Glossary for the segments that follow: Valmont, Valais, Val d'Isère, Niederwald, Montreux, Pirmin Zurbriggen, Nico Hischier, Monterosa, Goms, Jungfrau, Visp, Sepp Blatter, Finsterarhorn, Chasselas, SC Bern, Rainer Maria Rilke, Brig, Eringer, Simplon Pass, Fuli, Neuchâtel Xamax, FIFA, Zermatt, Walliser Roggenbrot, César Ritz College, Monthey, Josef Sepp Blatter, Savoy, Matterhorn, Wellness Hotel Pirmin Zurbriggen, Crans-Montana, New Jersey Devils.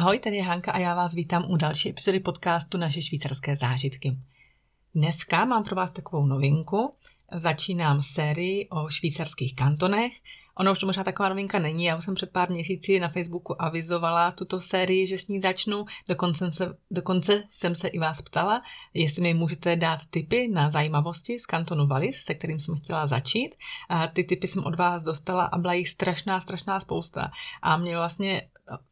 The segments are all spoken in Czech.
Ahoj, tady je Hanka a já vás vítám u další epizody podcastu Naše švýcarské zážitky. Dneska mám pro vás takovou novinku. Začínám sérii o švýcarských kantonech. Ono už to možná taková novinka není, já už jsem před pár měsíci na Facebooku avizovala tuto sérii, že s ní začnu. Dokonce jsem se i vás ptala, jestli mi můžete dát tipy na zajímavosti z kantonu Valais, se kterým jsem chtěla začít. A ty tipy jsem od vás dostala a byla jich strašná spousta. A mě vlastně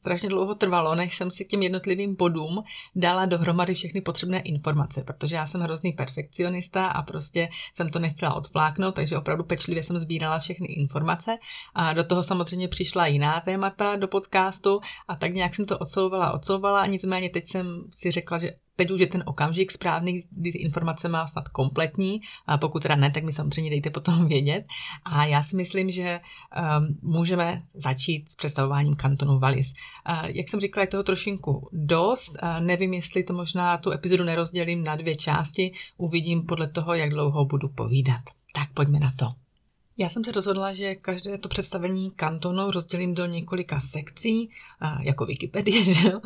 strašně dlouho trvalo, než jsem si těm jednotlivým bodům dala dohromady všechny potřebné informace, protože já jsem hrozný perfekcionista a prostě jsem to nechtěla odfláknout, takže opravdu pečlivě jsem sbírala všechny informace a do toho samozřejmě přišla jiná témata do podcastu a tak nějak jsem to odsouvala, nicméně teď jsem si řekla, že teď už je ten okamžik správný, kdy ty informace má snad kompletní, a pokud teda ne, tak mi samozřejmě dejte potom vědět. A já si myslím, že můžeme začít s představováním kantonu Valais. Jak jsem říkala, je toho trošinku dost. Nevím, jestli to možná tu epizodu nerozdělím na dvě části. Uvidím podle toho, jak dlouho budu povídat. Tak pojďme na to. Já jsem se rozhodla, že každé to představení kantonu rozdělím do několika sekcí, jako Wikipedie, že jo?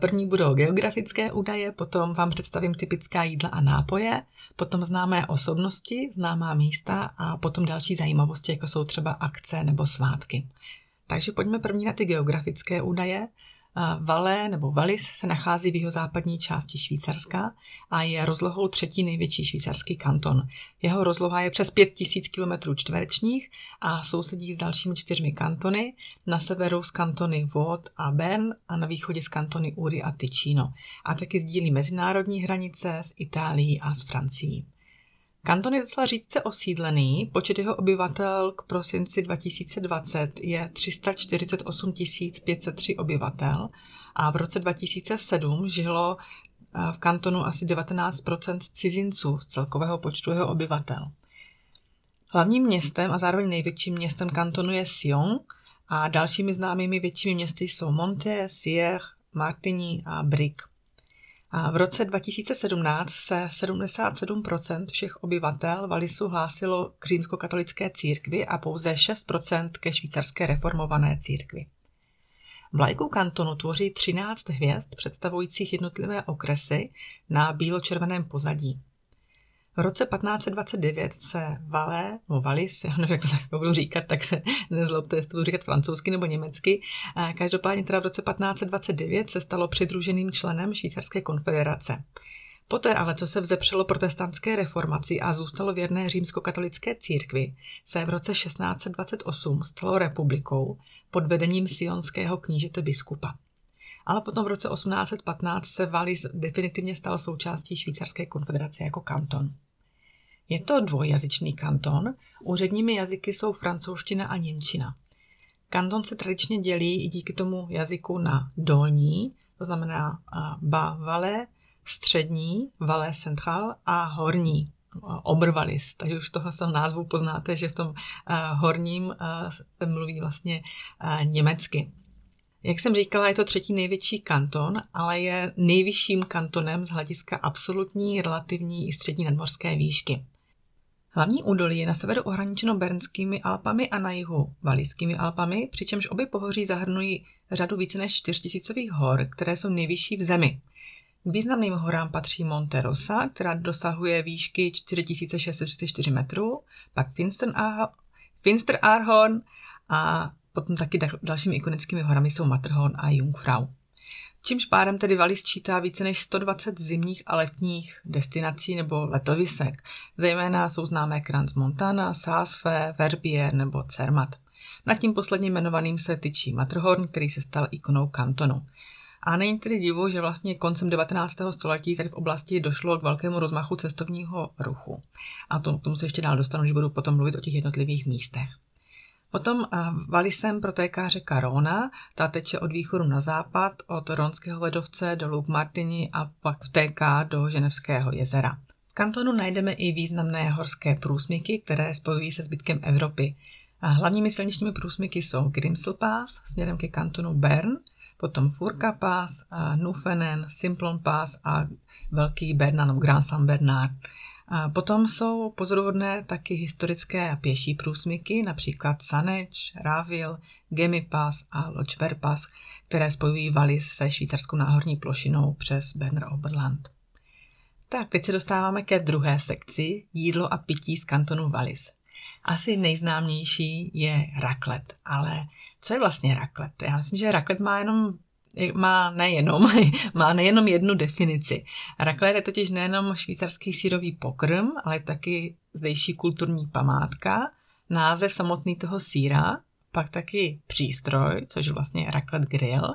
První budou geografické údaje, potom vám představím typická jídla a nápoje, potom známé osobnosti, známá místa a potom další zajímavosti, jako jsou třeba akce nebo svátky. Takže pojďme první na ty geografické údaje. Valais nebo Valais se nachází v jihozápadní části Švýcarska a je rozlohou třetí největší švýcarský kanton. Jeho rozloha je přes 5000 km² a sousedí s dalšími 4 kantony, na severu s kantony Vaud a Bern a na východě s kantony Uri a Ticino. A taky sdílí mezinárodní hranice s Itálií a s Francií. Kanton je docela řídce osídlený, počet jeho obyvatel k prosinci 2020 je 348 503 obyvatel a v roce 2007 žilo v kantonu asi 19% cizinců z celkového počtu jeho obyvatel. Hlavním městem a zároveň největším městem kantonu je Sion a dalšími známými většími městy jsou Monthey, Sierre, Martigny a Brig. A v roce 2017 se 77% všech obyvatel Valaisu hlásilo k římskokatolické církvi a pouze 6% ke švýcarské reformované církvi. Vlajku kantonu tvoří 13 hvězd představujících jednotlivé okresy na bílo-červeném pozadí. V roce 1529 se Valais, já nevím, jak to budu říkat, tak se nezlobte, jestli budu říkat francouzsky nebo německy. Každopádně teda v roce 1529 se stalo přidruženým členem Švýcarské konfederace. Poté ale, co se vzepřelo protestantské reformaci a zůstalo věrné římskokatolické církvi, se v roce 1628 stalo republikou pod vedením sionského knížete biskupa. Ale potom v roce 1815 se Valais definitivně stal součástí Švýcarské konfederace jako kanton. Je to dvojjazyčný kanton, úředními jazyky jsou francouzština a němčina. Kanton se tradičně dělí i díky tomu jazyku na dolní, to znamená Bas-Valais, střední, Valais central a horní, Obervalais. Takže už toho z toho názvu poznáte, že v tom horním se mluví vlastně německy. Jak jsem říkala, je to třetí největší kanton, ale je nejvyšším kantonem z hlediska absolutní, relativní i střední nadmořské výšky. Hlavní údolí je na severu ohraničeno Bernskými alpami a na jihu Validskými alpami, přičemž obě pohoří zahrnují řadu více než 4000 hor, které jsou nejvyšší v zemi. K významným horám patří Monterosa, která dosahuje výšky 4634 metrů, pak Finsterarhorn a potom taky dalšími ikonickými horami jsou Matterhorn a Jungfrau. Čímž pádem tedy Valais čítá více než 120 zimních a letních destinací nebo letovisek. Zejména jsou známé Crans-Montana, Saas-Fee, Verbier nebo Zermatt. Nad tím posledně jmenovaným se tyčí Matterhorn, který se stal ikonou kantonu. A není tedy divu, že vlastně koncem 19. století tady v oblasti došlo k velkému rozmachu cestovního ruchu. A k tomu se ještě dál dostanu, když budu potom mluvit o těch jednotlivých místech. Potom Valaisem protéká řeka Rona, ta teče od východu na západ, od Rónského ledovce do Loup Martini a pak vtéká do Ženevského jezera. V kantonu najdeme i významné horské průsmyky, které spojují se zbytkem Evropy. A hlavními silničními průsmyky jsou Grimsel Pass směrem ke kantonu Bern, potom Furka Pass, Nufenen, Simplon Pass a velký Bernard, Grand Saint Bernard. Potom jsou pozoruhodné taky historické a pěší průsmyky, například Saneč, Rávil, Gemipas a Lochverpas, které spojují Valais se švýcarskou náhorní plošinou přes Berner-Oberland. Tak, teď se dostáváme ke druhé sekci, jídlo a pití z kantonu Valais. Asi nejznámější je raklet, ale co je vlastně raklet? Já myslím, že raklet má nejenom jednu definici. Raclette je totiž nejenom švýcarský sírový pokrm, ale taky zdejší kulturní památka, název samotný toho síra, pak taky přístroj, což je vlastně raclette grill,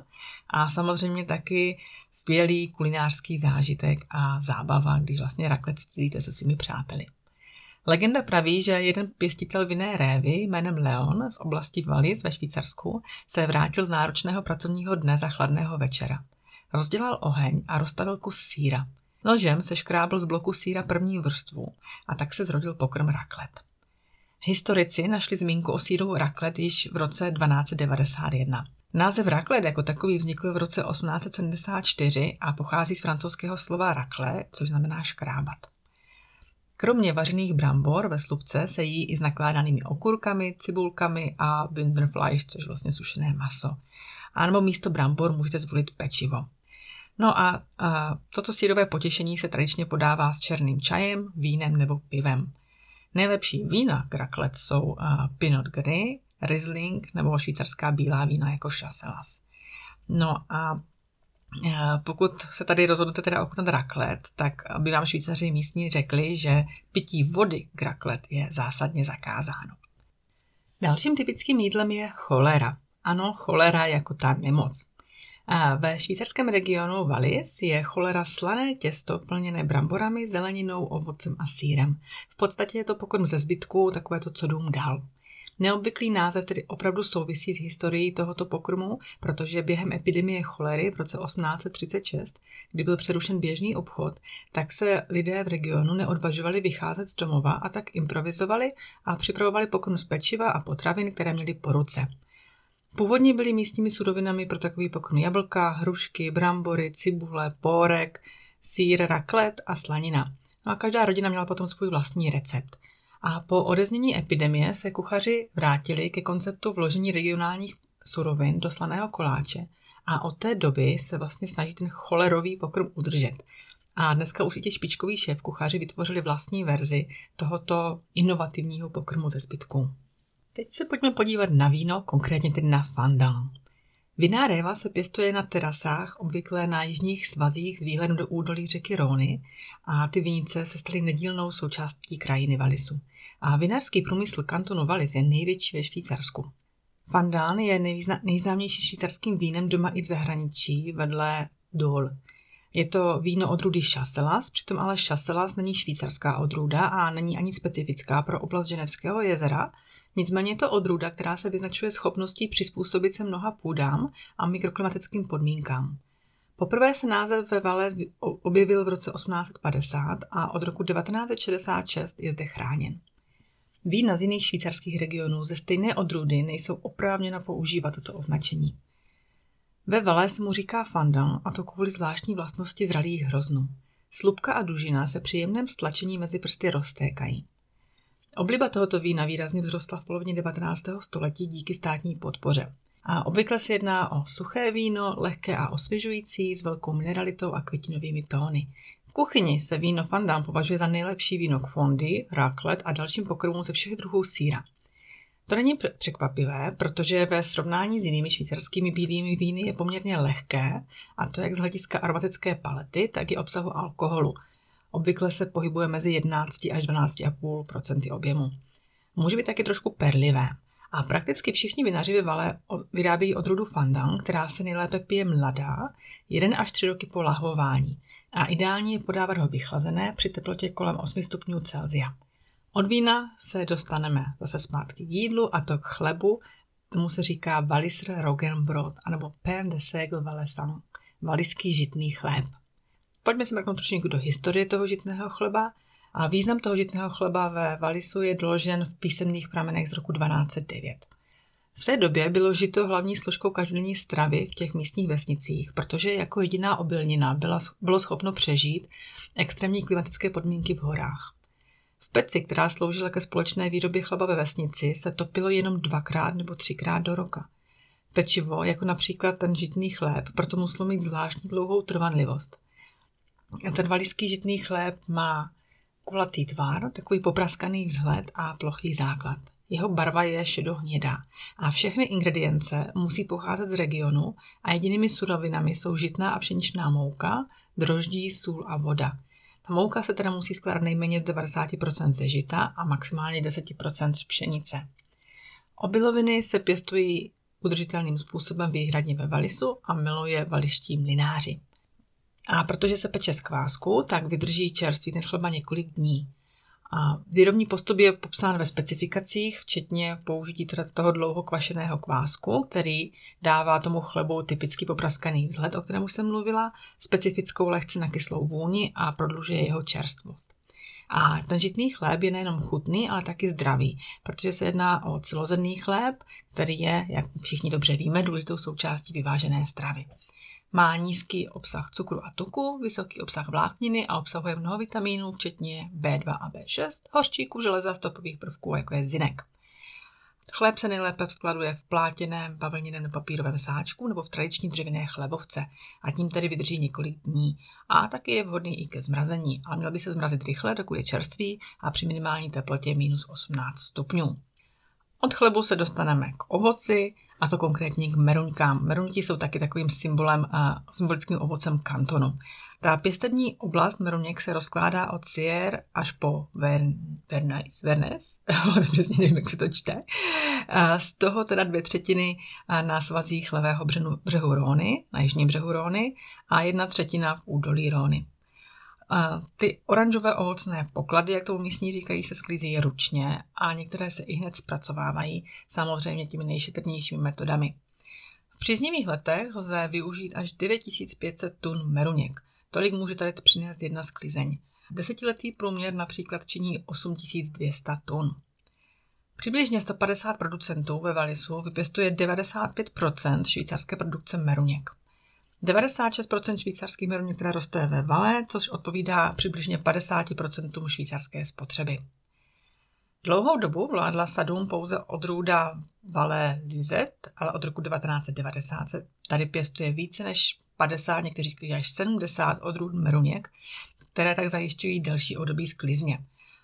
a samozřejmě taky skvělý kulinářský zážitek a zábava, když vlastně raclette sdílíte se svými přáteli. Legenda praví, že jeden pěstitel vinné révy jménem Leon z oblasti Valais ve Švýcarsku se vrátil z náročného pracovního dne za chladného večera. Rozdělal oheň a roztavil kus sýra. Nožem se škrábl z bloku sýra první vrstvu a tak se zrodil pokrm raklet. Historici našli zmínku o sýru raklet již v roce 1291. Název raklet jako takový vznikl v roce 1874 a pochází z francouzského slova racler, což znamená škrábat. Kromě vařených brambor ve slupce se jí i s nakládanými okurkami, cibulkami a Bündnerfleisch, což je vlastně sušené maso. A nebo místo brambor můžete zvolit pečivo. No a toto sírové potěšení se tradičně podává s černým čajem, vínem nebo pivem. Nejlepší vína k raclette jsou Pinot Gris, Riesling nebo švýcarská bílá vína jako Chasselas. No a pokud se tady rozhodnete teda ochutnat raclette, tak by vám Švýcaři místní řekli, že pití vody k raclette je zásadně zakázáno. Dalším typickým jídlem je cholera. Ano, cholera jako ta nemoc. A ve švýcarském regionu Valais je cholera slané těsto plněné bramborami, zeleninou, ovocem a sýrem. V podstatě je to pokrm ze zbytků, takové to, co dům dal. Neobvyklý název tedy opravdu souvisí s historií tohoto pokrmu, protože během epidemie cholery v roce 1836, kdy byl přerušen běžný obchod, tak se lidé v regionu neodvažovali vycházet z domova a tak improvizovali a připravovali pokrm z pečiva a potravin, které měli po ruce. Původně byly místními surovinami pro takový pokrm jablka, hrušky, brambory, cibule, pórek, sýr, raklet a slanina. No a každá rodina měla potom svůj vlastní recept. A po odeznění epidemie se kuchaři vrátili ke konceptu vložení regionálních surovin do slaného koláče a od té doby se vlastně snaží ten cholerový pokrm udržet. A dneska už i ti špičkoví šéfkuchaři vytvořili vlastní verzi tohoto inovativního pokrmu ze zbytků. Teď se pojďme podívat na víno, konkrétně tedy na Fendant. Vinná réva se pěstuje na terasách, obvykle na jižních svazích s výhledem do údolí řeky Rony, a ty vinice se staly nedílnou součástí krajiny Valaisu. A vinařský průmysl kantonu Valais je největší ve Švýcarsku. Fendant je nejznámější švýcarským vínem doma i v zahraničí vedle Dol. Je to víno odrůdy Chasselas, přitom ale Chasselas není švýcarská odrůda a není ani specifická pro oblast Ženevského jezera. Nicméně je to odrůda, která se vyznačuje schopností přizpůsobit se mnoha půdám a mikroklimatickým podmínkám. Poprvé se název ve Valais objevil v roce 1850 a od roku 1966 je zde chráněn. Vína z jiných švýcarských regionů ze stejné odrůdy nejsou oprávněna používat toto označení. Ve Valais se mu říká fendant, a to kvůli zvláštní vlastnosti zralých hroznů. Slupka a dužina se při jemném stlačení mezi prsty roztékají. Obliba tohoto vína výrazně vzrostla v polovině 19. století díky státní podpoře. A obvykle se jedná o suché víno, lehké a osvěžující, s velkou mineralitou a květinovými tóny. V kuchyni se víno fendant považuje za nejlepší víno k fondy, raclette a dalším pokrmům ze všech druhů sýra. To není překvapivé, protože ve srovnání s jinými švýcarskými bílými víny je poměrně lehké, a to jak z hlediska aromatické palety, tak i obsahu alkoholu. Obvykle se pohybuje mezi 11 až 12,5% objemu. Může být taky trošku perlivé. A prakticky všichni vinaři ve Valais vyrábějí odrůdu fendant, která se nejlépe pije mladá, 1 až 3 roky po lahvování. A ideální je podávat ho vychlazené při teplotě kolem 8 stupňů Celsia. Od vína se dostaneme zase zpátky k jídlu, a to k chlebu. Tomu se říká Walliser Roggenbrot, anebo Pain de Seigle Valaisan, valiský žitný chléb. Pojďme se mrknout trošku do historie toho žitného chleba. A význam toho žitného chleba ve Valaisu je doložen v písemných pramenech z roku 1209. V té době bylo žito hlavní složkou každodenní stravy v těch místních vesnicích, protože jako jediná obilnina bylo schopno přežít extrémní klimatické podmínky v horách. peci, která sloužila ke společné výrobě chleba ve vesnici, se topilo jenom 2krát nebo 3krát do roka. Pečivo, jako například ten žitný chléb, proto muselo mít zvláštní dlouhou trvanlivost. A ten valíský žitný chléb má kulatý tvar, takový popraskaný vzhled a plochý základ. Jeho barva je šedohnědá a všechny ingredience musí pocházet z regionu a jedinými surovinami jsou žitná a pšeničná mouka, droždí, sůl a voda. Ta mouka se teda musí skládat nejméně z 90% ze žita a maximálně 10% z pšenice. Obiloviny se pěstují udržitelným způsobem výhradně ve Valisu a miluje valiští mlynáři. A protože se peče z kvásku, tak vydrží čerstvý ten chleba několik dní. A výrobní postup je popsán ve specifikacích, včetně použití teda toho dlouho kvašeného kvásku, který dává tomu chlebu typický popraskaný vzhled, o kterém už jsem mluvila, specifickou lehce nakyslou vůni a prodlužuje jeho čerstvost. A ten žitný chléb je nejenom chutný, ale taky zdravý, protože se jedná o celozrnný chléb, který je, jak všichni dobře víme, důležitou součástí vyvážené stravy. Má nízký obsah cukru a tuku, vysoký obsah vlákniny a obsahuje mnoho vitamínů, včetně B2 a B6, hořčíku, železa, stopových prvků, jako je zinek. Chléb se nejlépe skladuje v plátěném, bavlněném papírovém sáčku nebo v tradiční dřevěné chlebovce a tím tedy vydrží několik dní. A taky je vhodný i ke zmrazení, ale měl by se zmrazit rychle, dokud je čerstvý a při minimální teplotě minus 18 stupňů. Od chlebu se dostaneme k ovoci, a to konkrétně k meruňkám. Meruňky jsou taky takovým symbolem a symbolickým ovocem kantonu. Ta pěstební oblast meruněk se rozkládá od Sierre až po Vernes, přesně nevím, jak se to čte. Z toho teda 2/3 na svazích levého břehu Róny, na jižním břehu Róny a 1/3 v údolí Róny. Ty oranžové ovocné poklady, jak tomu místní říkají, se sklízí ručně a některé se i hned zpracovávají, samozřejmě těmi nejšetrnějšími metodami. V příznivých letech lze využít až 9500 tun meruněk. Tolik může tady přinést jedna sklizeň. Desetiletý průměr například činí 8200 tun. Přibližně 150 producentů ve Valisu vypěstuje 95% švýcarské produkce meruněk. 96% švýcarských meruněk, které roste ve Valais, což odpovídá přibližně 50% švýcarské spotřeby. Dlouhou dobu vládla sadům pouze odrůda Valais-Luzet, ale od roku 1990 tady pěstuje více než 50, někteří říkají až 70 odrůd meruněk, které tak zajišťují delší období sklizně.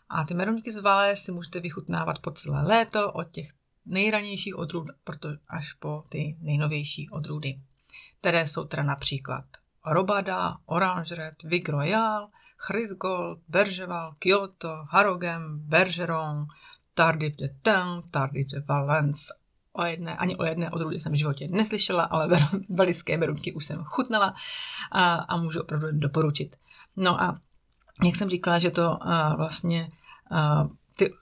A ty meruňky z Valais si můžete vychutnávat po celé léto od těch nejranějších odrůd až po ty nejnovější odrůdy, které jsou teda například Robada, Oranžeret, Vig Royal, Chrysgol, Bergeval, Kyoto, Harogem, Bergeron, Tardif de Tain, Tardif de Valence. Ani o jedné odrůdě jsem v životě neslyšela, ale valiské meruňky už jsem chutnala a můžu opravdu doporučit. No a jak jsem říkala, že to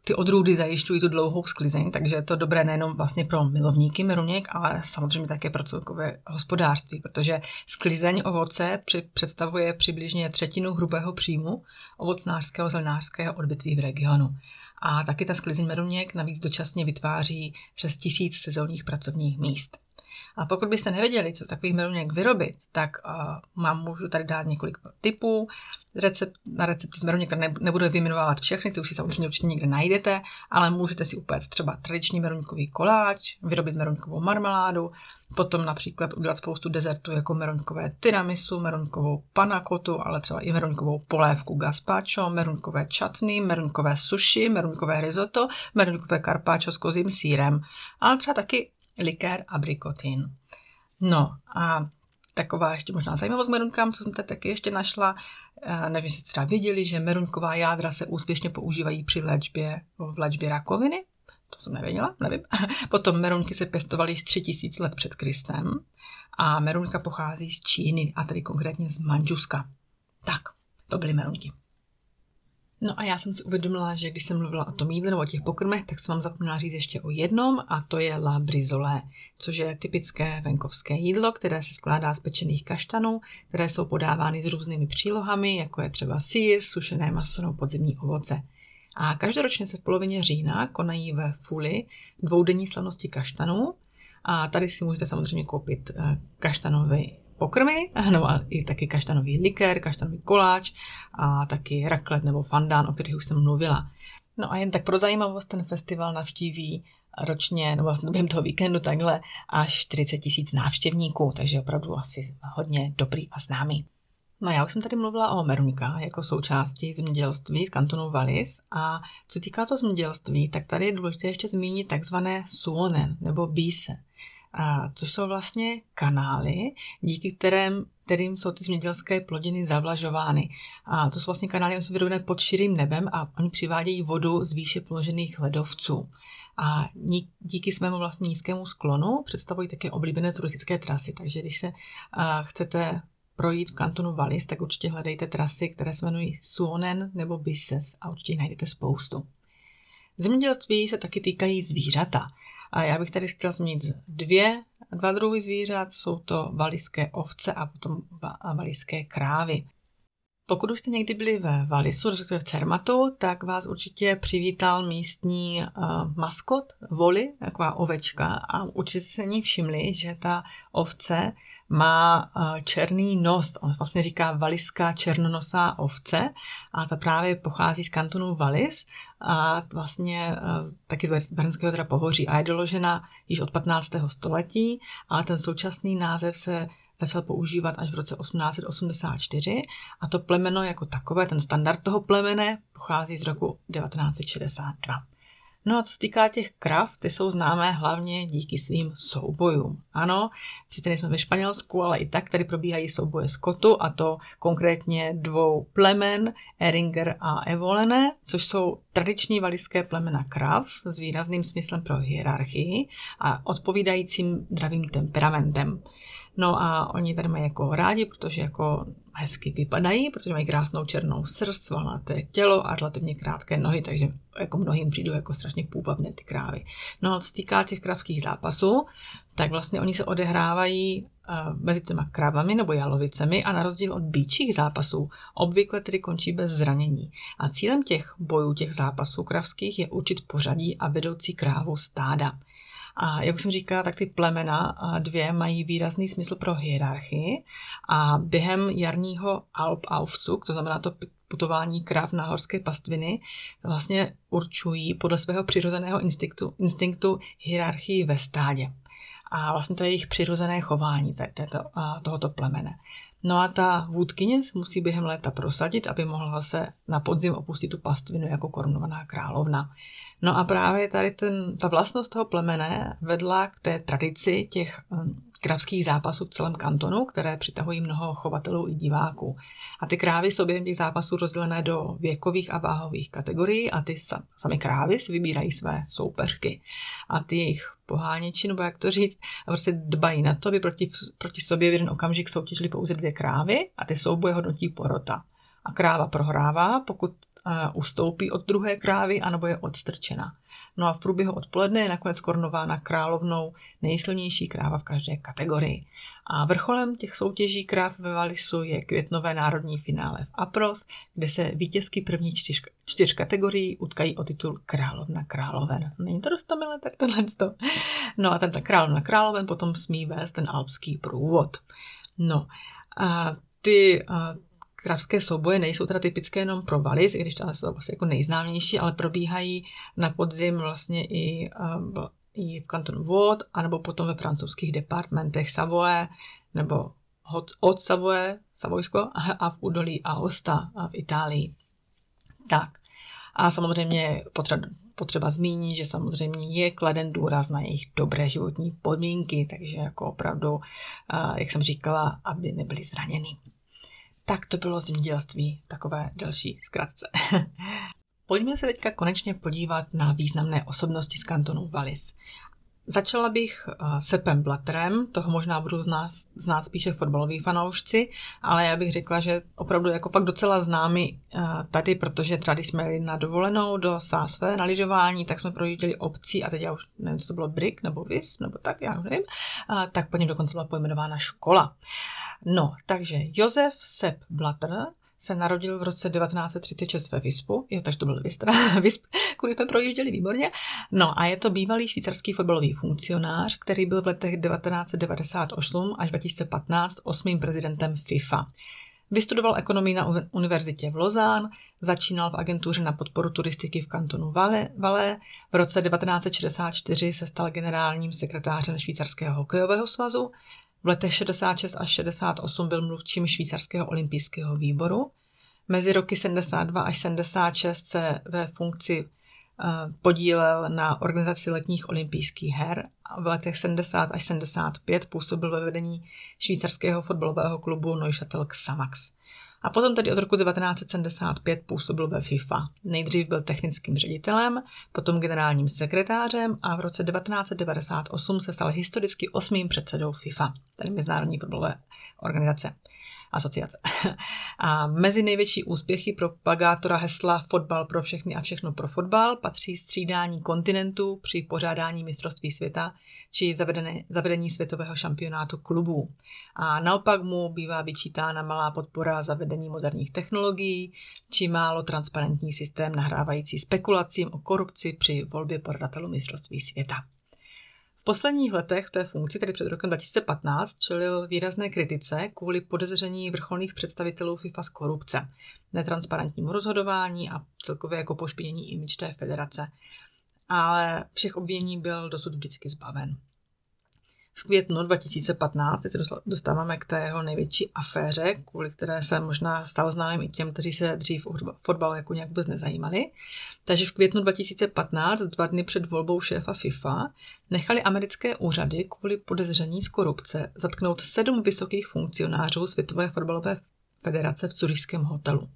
ty odrůdy zajišťují tu dlouhou sklizeň, takže je to dobré nejenom vlastně pro milovníky meruněk, ale samozřejmě také pro celkové hospodářství, protože sklizeň ovoce představuje přibližně 1/3 hrubého příjmu ovocnářského zelenářského odvětví v regionu. A taky ta sklizeň meruněk navíc dočasně vytváří přes 1000 sezónních pracovních míst. A pokud byste nevěděli, co takových meruněk vyrobit, tak můžu tady dát několik tipů. Na recepty z meruněk nebudu vyjmenovávat všechny, ty už si samozřejmě určitě někde najdete, ale můžete si upéct třeba tradiční meruňkový koláč, vyrobit meruňkovou marmeládu, potom například udělat spoustu dezertů jako meruňkové tiramisu, meruňkovou panna cottu, ale třeba i meruňkovou polévku gazpacho, meruňkové čatny, meruňkové sushi, meruňkové risotto, meruňkové carpaccio s kozím sýrem, ale třeba taky likér abrikotin. No a taková ještě možná zajímavost k meruňkám, co jsem tady taky ještě našla, nevím, jestli třeba viděli, že meruňková jádra se úspěšně používají při léčbě rakoviny, to jsem nevěděla, nevím. Potom meruňky se pěstovaly již 3000 let před Kristem a meruňka pochází z Číny, a tedy konkrétně z Mandžuska. Tak, to byly meruňky. No a já jsem si uvědomila, že když jsem mluvila o tom jídle nebo o těch pokrmech, tak jsem vám zapomněla říct ještě o jednom, a to je la brizole, což je typické venkovské jídlo, které se skládá z pečených kaštanů, které jsou podávány s různými přílohami, jako je třeba sýr, sušené maso nebo podzimní ovoce. A každoročně se v polovině října konají ve Fuli dvoudenní slavnosti kaštanů a tady si můžete samozřejmě koupit kaštanové pokrmy, no a i taky kaštanový likér, kaštanový koláč a taky raklet nebo fandán, o kterých už jsem mluvila. No a jen tak pro zajímavost, ten festival navštíví ročně, nebo vlastně během toho víkendu takhle, až 40 000 návštěvníků, takže opravdu asi hodně dobrý a známý. No já už jsem tady mluvila o meruňkách jako součásti zemědělství v kantonu Valais a co se týká toho zemědělství, tak tady je důležité ještě zmínit takzvané suonen nebo bíse, což jsou vlastně kanály, díky kterým jsou ty zemědělské plodiny zavlažovány. A to jsou vlastně kanály, které jsou vyrobené pod širým nebem a oni přivádějí vodu z výše položených ledovců. A díky svému vlastně nízkému sklonu představují také oblíbené turistické trasy. Takže když se chcete projít v kantonu Valais, tak určitě hledejte trasy, které se jmenují Suonen nebo Bises a určitě najdete spoustu. Zemědělství se taky týkají zvířata. A já bych tady chtěla zmínit dva druhy zvířat, jsou to valaiské ovce a potom valaiské krávy. Pokud už jste někdy byli ve Valaisu, respektive v Zermattu, tak vás určitě přivítal místní maskot, Voli, taková ovečka, a určitě se ní všimli, že ta ovce má černý nos. On vlastně říká valajská černonosá ovce a ta právě pochází z kantonu Valais a vlastně taky z Bernského teda pohoří a je doložena již od 15. století, ale ten současný název se začal používat až v roce 1884 a to plemeno jako takové, ten standard toho plemene, pochází z roku 1962. No a co se týká těch krav, ty jsou známé hlavně díky svým soubojům. Ano, sice nejsme ve Španělsku, ale i tak tady probíhají souboje skotu a to konkrétně dvou plemen, Eringer a Evolene, což jsou tradiční valaiské plemena krav s výrazným smyslem pro hierarchii a odpovídajícím dravým temperamentem. No a oni tady mají jako rádi, protože jako hezky vypadají, protože mají krásnou černou srst, svalnaté tělo a relativně krátké nohy, takže jako mnohým přijdou jako strašně půvabné ty krávy. No a co se týká těch kravských zápasů, tak vlastně oni se odehrávají mezi těma krávami nebo jalovicemi a na rozdíl od býčích zápasů obvykle tedy končí bez zranění. A cílem těch bojů, těch zápasů kravských je určit pořadí a vedoucí krávu stáda. A jak už jsem říkala, tak ty plemena dvě mají výrazný smysl pro hierarchii a během jarního Alpaufzug, to znamená to putování krav na horské pastviny, vlastně určují podle svého přirozeného instinktu hierarchii ve stádě. A vlastně to je jejich přirozené chování tohoto plemene. No a ta vůdkyně se musí během léta prosadit, aby mohla se na podzim opustit tu pastvinu jako korunovaná královna. No a právě tady ta vlastnost toho plemene vedla k té tradici těch kravských zápasů v celém kantonu, které přitahují mnoho chovatelů i diváků. A ty krávy jsou během těch zápasů rozdělené do věkových a váhových kategorií a ty sami krávy si vybírají své soupeřky. A ty jejich poháněči, nebo jak to říct, prostě dbají na to, aby proti sobě v jeden okamžik soutěžily pouze dvě krávy a ty souboje hodnotí porota. A kráva prohrává, pokud ustoupí od druhé krávy, anebo je odstrčena. No a v průběhu odpoledne je nakonec korunována královnou nejsilnější kráva v každé kategorii. A vrcholem těch soutěží kráv ve Valaisu je květnové národní finále v Apros, kde se vítězky první čtyř kategorií utkají o titul královna královen. Není to dost milé, tak tohleto. No a ta královna královen potom smí vést ten alpský průvod. No a ty kravské souboje nejsou teda typické jenom pro Valais, i když to jsou vlastně jako nejznámější, ale probíhají na podzim vlastně i v kantonu Vaud, anebo potom ve francouzských departmentech Savoie, nebo od Savoie, Savojsko, a v údolí Aosta a v Itálii. Tak. A samozřejmě potřeba zmínit, že samozřejmě je kladen důraz na jejich dobré životní podmínky, takže jako opravdu, jak jsem říkala, aby nebyli zraněni. Tak to bylo zemědělství, takové další zkratce. Pojďme se teďka konečně podívat na významné osobnosti z kantonu Valais. Začala bych Seppem Blatterem, toho možná budou znát spíše fotbaloví fanoušci, ale já bych řekla, že opravdu jako pak docela známý tady, protože tady jsme jeli na dovolenou do Saas-Fee na lyžování, tak jsme projížděli obcí a teď já už nevím, co to bylo, Brig nebo Visp, nebo tak, já nevím, tak po něm dokonce byla pojmenována škola. No, takže Josef Sepp Blatter se narodil v roce 1936 ve Vispu, jo, takže to byl Visp, kudy jsme projížděli výborně. No a je to bývalý švýcarský fotbalový funkcionář, který byl v letech 1998 až 2015 osmým prezidentem FIFA. Vystudoval ekonomii na univerzitě v Lausanne, začínal v agentuře na podporu turistiky v kantonu Valais. V roce 1964 se stal generálním sekretářem švýcarského hokejového svazu. V letech 66 až 68 byl mluvčím švýcarského olympijského výboru. Mezi roky 72 až 76 se ve funkci podílel na organizaci letních olympijských her. V letech 70 až 75 působil ve vedení švýcarského fotbalového klubu Neuchâtel Xamax. A potom tedy od roku 1975 působil ve FIFA. Nejdřív byl technickým ředitelem, potom generálním sekretářem a v roce 1998 se stal historicky 8. předsedou FIFA, tedy Mezinárodní fotbalové organizace, asociace. A mezi největší úspěchy propagátora hesla fotbal pro všechny a všechno pro fotbal patří střídání kontinentů při pořádání mistrovství světa či zavedení světového šampionátu klubů. A naopak mu bývá vyčítána malá podpora zavedení moderních technologií či málo transparentní systém nahrávající spekulacím o korupci při volbě pořadatelů mistrovství světa. V posledních letech v té funkci, tedy před rokem 2015, čelil výrazné kritice kvůli podezření vrcholných představitelů FIFA z korupce, netransparentnímu rozhodování a celkově jako pošpinění image té federace. Ale všech obvinění byl dosud vždycky zbaven. V květnu 2015 se dostáváme k té jeho největší aféře, kvůli které se možná stal známým i těm, kteří se dřív o fotbal jako nějak vůbec nezajímali. Takže v květnu 2015, 2 dny před volbou šéfa FIFA, nechali americké úřady kvůli podezření z korupce zatknout 7 vysokých funkcionářů Světové fotbalové federace v curyšském hotelu.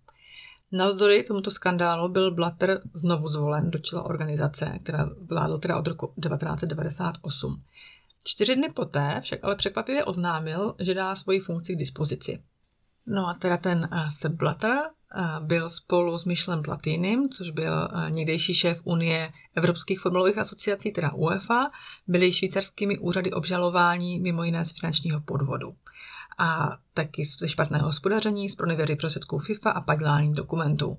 Navzdory tomuto skandálu byl Blatter znovu zvolen do čela organizace, která vládla teda od roku 1998. 4 dny poté však ale překvapivě oznámil, že dá svoji funkci k dispozici. No a teda ten Sepp Blatter byl spolu s Michelem Platinem, což byl někdejší šéf Unie evropských fotbalových asociací, teda UEFA, byli švýcarskými úřady obžalováni mimo jiné z finančního podvodu. A taky ze špatného hospodaření, z pronevěry prostředků FIFA a padělání dokumentů.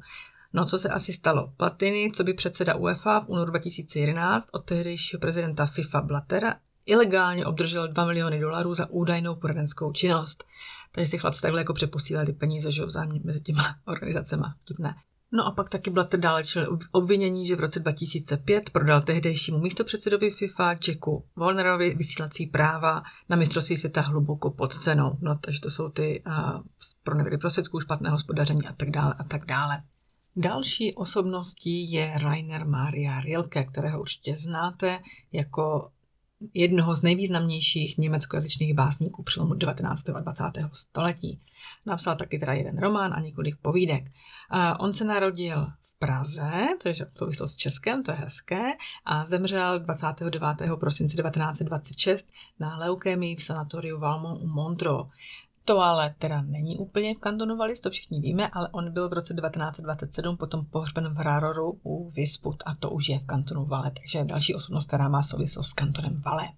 No co se asi stalo? Platini, co by předseda UEFA v únoru 2011 od tehdejšího prezidenta FIFA Blattera ilegálně obdržel $2 miliony za údajnou poradenskou činnost. Takže si chlapci takhle jako přeposílali peníze, že vzájemně mezi těma organizacema. Vtipné. No a pak taky Blatter dále čelil obvinění, že v roce 2005 prodal tehdejšímu místopředsedovi FIFA Jacku Warnerovi vysílací práva na mistrovství světa hluboko pod cenou. No takže to jsou ty pronevěry prostředků, špatné hospodaření a tak dále a tak dále. Další osobností je Rainer Maria Rilke, kterého určitě znáte jako jednoho z nejvýznamnějších německojazyčných básníků přelomu 19. a 20. století. Napsal taky teda jeden román a několik povídek. On se narodil v Praze, to je v souvislosti s Českem, to je hezké, a zemřel 29. prosince 1926 na leukémii v sanatoriu Valmont u Montreux. To ale teda není úplně v kantonu Valais, to všichni víme, ale on byl v roce 1927 potom pohřben v Raroru u Vispu a to už je v kantonu Valais, takže je další osobnost, která má souvislost s kantonem Valais.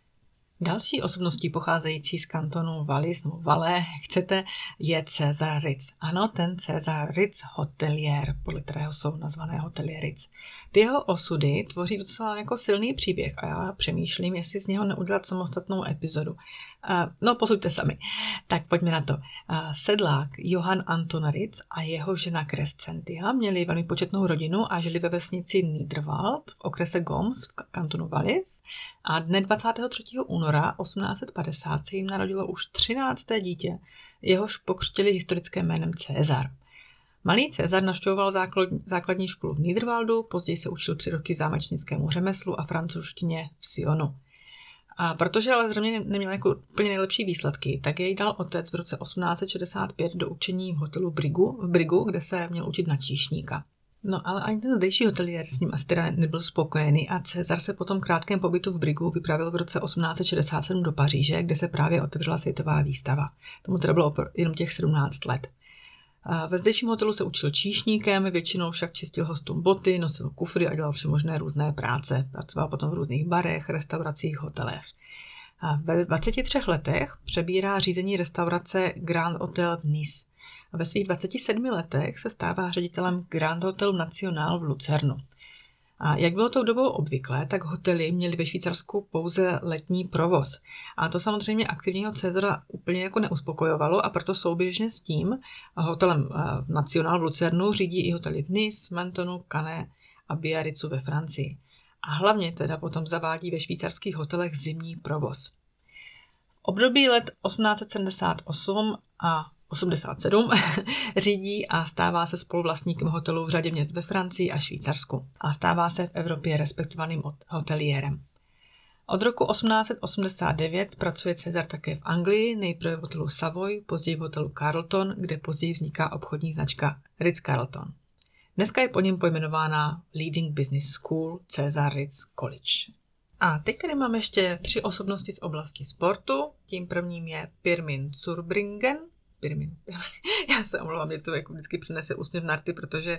Další osobností pocházející z kantonu Valais, nebo Valais, chcete, je César Ritz. Ano, ten César Ritz hotelier, podle kterého jsou nazvané hotelier Ritz. Ty jeho osudy tvoří docela jako silný příběh a já přemýšlím, jestli z něho neudělat samostatnou epizodu. No, posuďte sami. Tak pojďme na to. Sedlák Johann Anton Ritz a jeho žena Crescentia měli velmi početnou rodinu a žili ve vesnici Niederwald v okrese Goms v kantonu Valais. A dne 23. února 1850 se jim narodilo už 13. dítě, jehož pokřtili historickým jménem César. Malý César navštěvoval základní školu v Niederwaldu, později se učil 3 roky zámečnickému řemeslu a francouzštině v Sionu. A protože ale zřejmě neměl jako úplně nejlepší výsledky, tak jej dal otec v roce 1865 do učení v hotelu v Brigu, kde se měl učit na číšníka. No ale ani ten zdejší hotelier s ním asi teda nebyl spokojený a César se po tom krátkém pobytu v Brigu vypravil v roce 1867 do Paříže, kde se právě otevřela světová výstava. Tomu teda bylo jenom těch 17 let. Ve zdejším hotelu se učil číšníkem, většinou však čistil hostům boty, nosil kufry a dělal všemožné různé práce. Pracoval potom v různých barech, restauracích, hotelech. Ve 23 letech přebírá řízení restaurace Grand Hotel v Nice. a ve svých 27 letech se stává ředitelem Grand Hotel National v Lucernu. A jak bylo tou dobou obvyklé, tak hotely měly ve Švýcarsku pouze letní provoz. A to samozřejmě aktivního Césara úplně jako neuspokojovalo a proto souběžně s tím hotelem National v Lucernu řídí i hotely v Nice, Mentonu, Cannes a Biarritzu ve Francii. A hlavně teda potom zavádí ve švýcarských hotelech zimní provoz. V období let 1878 a 87 řídí a stává se spoluvlastníkem hotelů v řadě měst ve Francii a Švýcarsku a stává se v Evropě respektovaným hoteliérem. Od roku 1889 pracuje César také v Anglii, nejprve v hotelu Savoy, později v hotelu Carlton, kde později vzniká obchodní značka Ritz Carlton. Dneska je po něm pojmenována Leading Business School César Ritz College. A teď tady máme ještě 3 osobnosti z oblasti sportu. Tím prvním je Pirmin Zurbriggen. Pirmin. Já se omlouvám, mě to jako vždycky přinese úsměv na rty, protože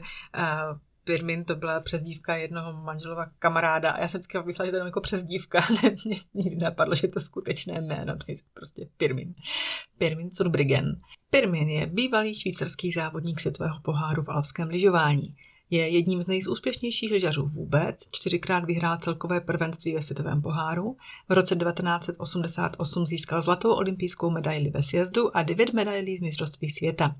Pirmin to byla přezdívka jednoho manželova kamaráda a já jsem vždycky myslela, že to je jako přezdívka, ale mě nikdy napadlo, že to skutečné jméno, takže prostě Pirmin. Pirmin Zurbriggen. Pirmin je bývalý švýcarský závodník světového poháru v alpském lyžování. Je jedním z nejúspěšnějších lyžařů vůbec, 4x vyhrál celkové prvenství ve světovém poháru, v roce 1988 získal zlatou olympijskou medaili ve sjezdu a 9 medailí z mistrovství světa.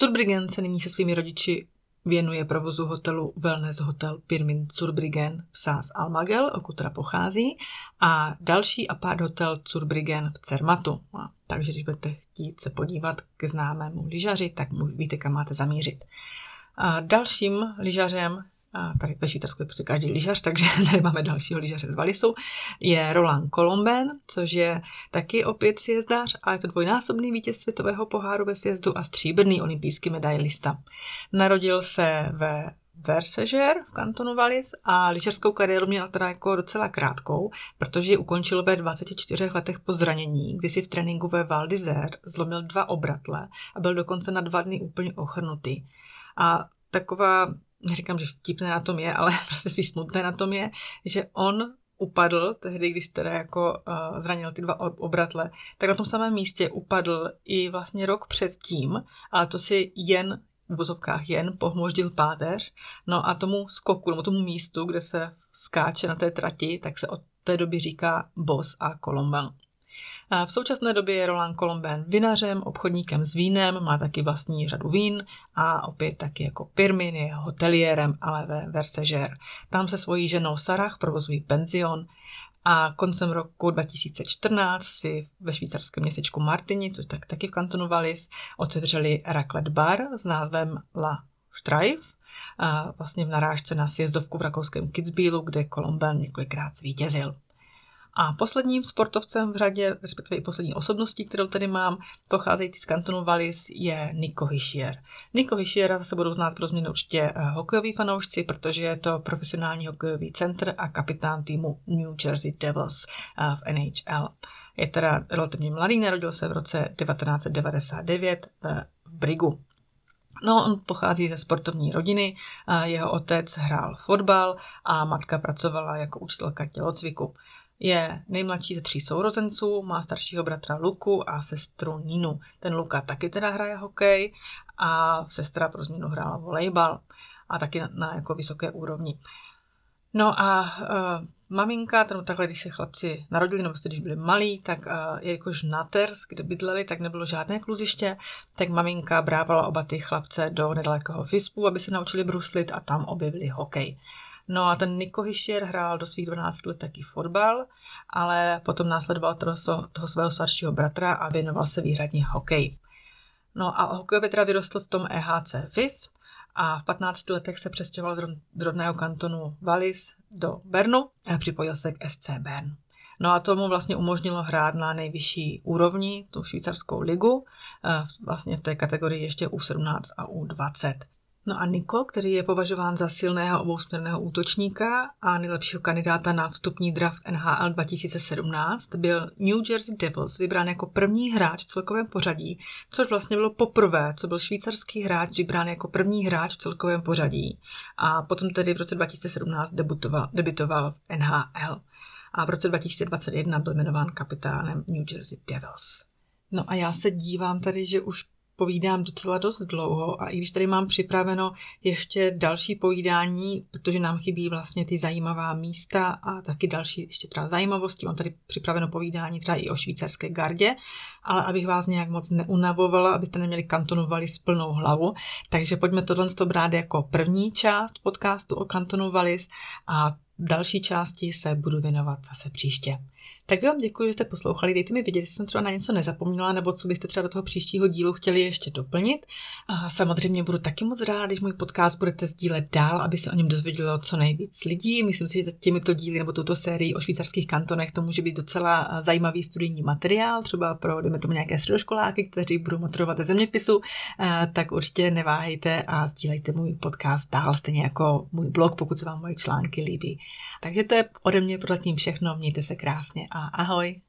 Zurbriggen se nyní se svými rodiči věnuje provozu hotelu Wellness Hotel Pirmin Zurbriggen v Saas-Almagel, odkud pochází, a další apart hotel Zurbriggen v Zermattu. Takže když budete chtít se podívat k známému lyžaři, tak víte, kam máte zamířit. A dalším lyžařem, tady ve Švýcarsku je prostě každý lyžař, takže tady máme dalšího lyžaře z Valaisu, je Roland Collombin, což je taky opět sjezdař, ale je to dvojnásobný vítěz světového poháru ve sjezdu a stříbrný olympijský medailista. Narodil se ve Versager v kantonu Valais a lyžařskou kariéru měl teda jako docela krátkou, protože ji ukončil ve 24 letech po zranění, kdy si v tréninku ve Val d'Isère zlomil 2 obratle a byl dokonce na 2 dny úplně ochrnutý. A taková, neříkám, že vtipné na tom je, ale prostě svý smutné na tom je, že on upadl, tehdy, když teda jako zranil ty 2 obratle, tak na tom samém místě upadl i vlastně rok předtím, ale to si jen v vozovkách jen pohmoždil páteř. No a tomu skoku, nebo tomu místu, kde se skáče na té trati, tak se od té doby říká Boss a Collombin. V současné době je Roland Collombin vinařem, obchodníkem s vínem, má taky vlastní řadu vín a opět taky jako Pirmin je hoteliérem, ale ve Versager. Tam se svojí ženou Sarah provozují penzion a koncem roku 2014 si ve švýcarském městečku Martigny, což taky v kantonu Valais, otevřeli raclette bar s názvem La Streif, vlastně v narážce na sjezdovku v rakouském Kitzbühelu, kde Collombin několikrát vítězil. A posledním sportovcem v řadě, respektive i poslední osobností, kterou tady mám, pocházející z kantonu Valais, je Nico Hischier. Nico Hischiera zase budou znát pro změnu určitě hokejoví fanoušci, protože je to profesionální hokejový centr a kapitán týmu New Jersey Devils v NHL. Je teda relativně mladý, narodil se v roce 1999 v Brigu. No, on pochází ze sportovní rodiny, jeho otec hrál fotbal a matka pracovala jako učitelka tělocviku. Je nejmladší ze 3 sourozenců, má staršího bratra Luku a sestru Ninu. Ten Luka taky teda hraje hokej a sestra pro změnu hrála volejbal a taky na jako vysoké úrovni. No a maminka, takhle když se chlapci narodili, nebo když byli malí, tak jakož na Terz, kde bydleli, tak nebylo žádné kluziště, tak maminka brávala oba ty chlapce do nedalekého Vispu, aby se naučili bruslit a tam objevili hokej. No a ten Nico Hischier hrál do svých 12 let taky fotbal, ale potom následoval toho svého staršího bratra a věnoval se výhradně hokeji. No a hokejově teda vyrostl v tom EHC Visp a v 15 letech se přestěhoval z rodného kantonu Valais do Bernu a připojil se k SC Bern. No a to mu vlastně umožnilo hrát na nejvyšší úrovni, tu švýcarskou ligu, vlastně v té kategorii ještě U17 a U20. No a Nico, který je považován za silného obousměrného útočníka a nejlepšího kandidáta na vstupní draft NHL 2017, byl New Jersey Devils vybrán jako první hráč v celkovém pořadí, což vlastně bylo poprvé, co byl švýcarský hráč vybrán jako první hráč v celkovém pořadí. A potom tedy v roce 2017 debutoval v NHL. A v roce 2021 byl jmenován kapitánem New Jersey Devils. No a já se dívám tady, že už povídám docela dost dlouho a i když tady mám připraveno ještě další povídání, protože nám chybí vlastně ty zajímavá místa a taky další ještě třeba zajímavosti, mám tady připraveno povídání třeba i o švýcarské gardě, ale abych vás nějak moc neunavovala, abyste neměli kantonu Valais s plnou hlavu, takže pojďme tohle brát jako první část podcastu o kantonu Valais a další části se budu věnovat zase příště. Tak vám děkuji, že jste poslouchali. Dejte mi vědět, jestli jsem třeba na něco nezapomněla, nebo co byste třeba do toho příštího dílu chtěli ještě doplnit. A samozřejmě budu taky moc ráda, když můj podcast budete sdílet dál, aby se o něm dozvědělo co nejvíc lidí. Myslím si, že těmito díly nebo touto sérií o švýcarských kantonech to může být docela zajímavý studijní materiál, třeba pro, dejme tomu, nějaké středoškoláky, kteří budou maturovat ze zeměpisu, tak určitě neváhejte a sdílejte můj podcast dál, stejně jako můj blog, pokud se vám moje články líbí. Takže to je ode mě prozatím všechno, mějte se krásně a ahoj!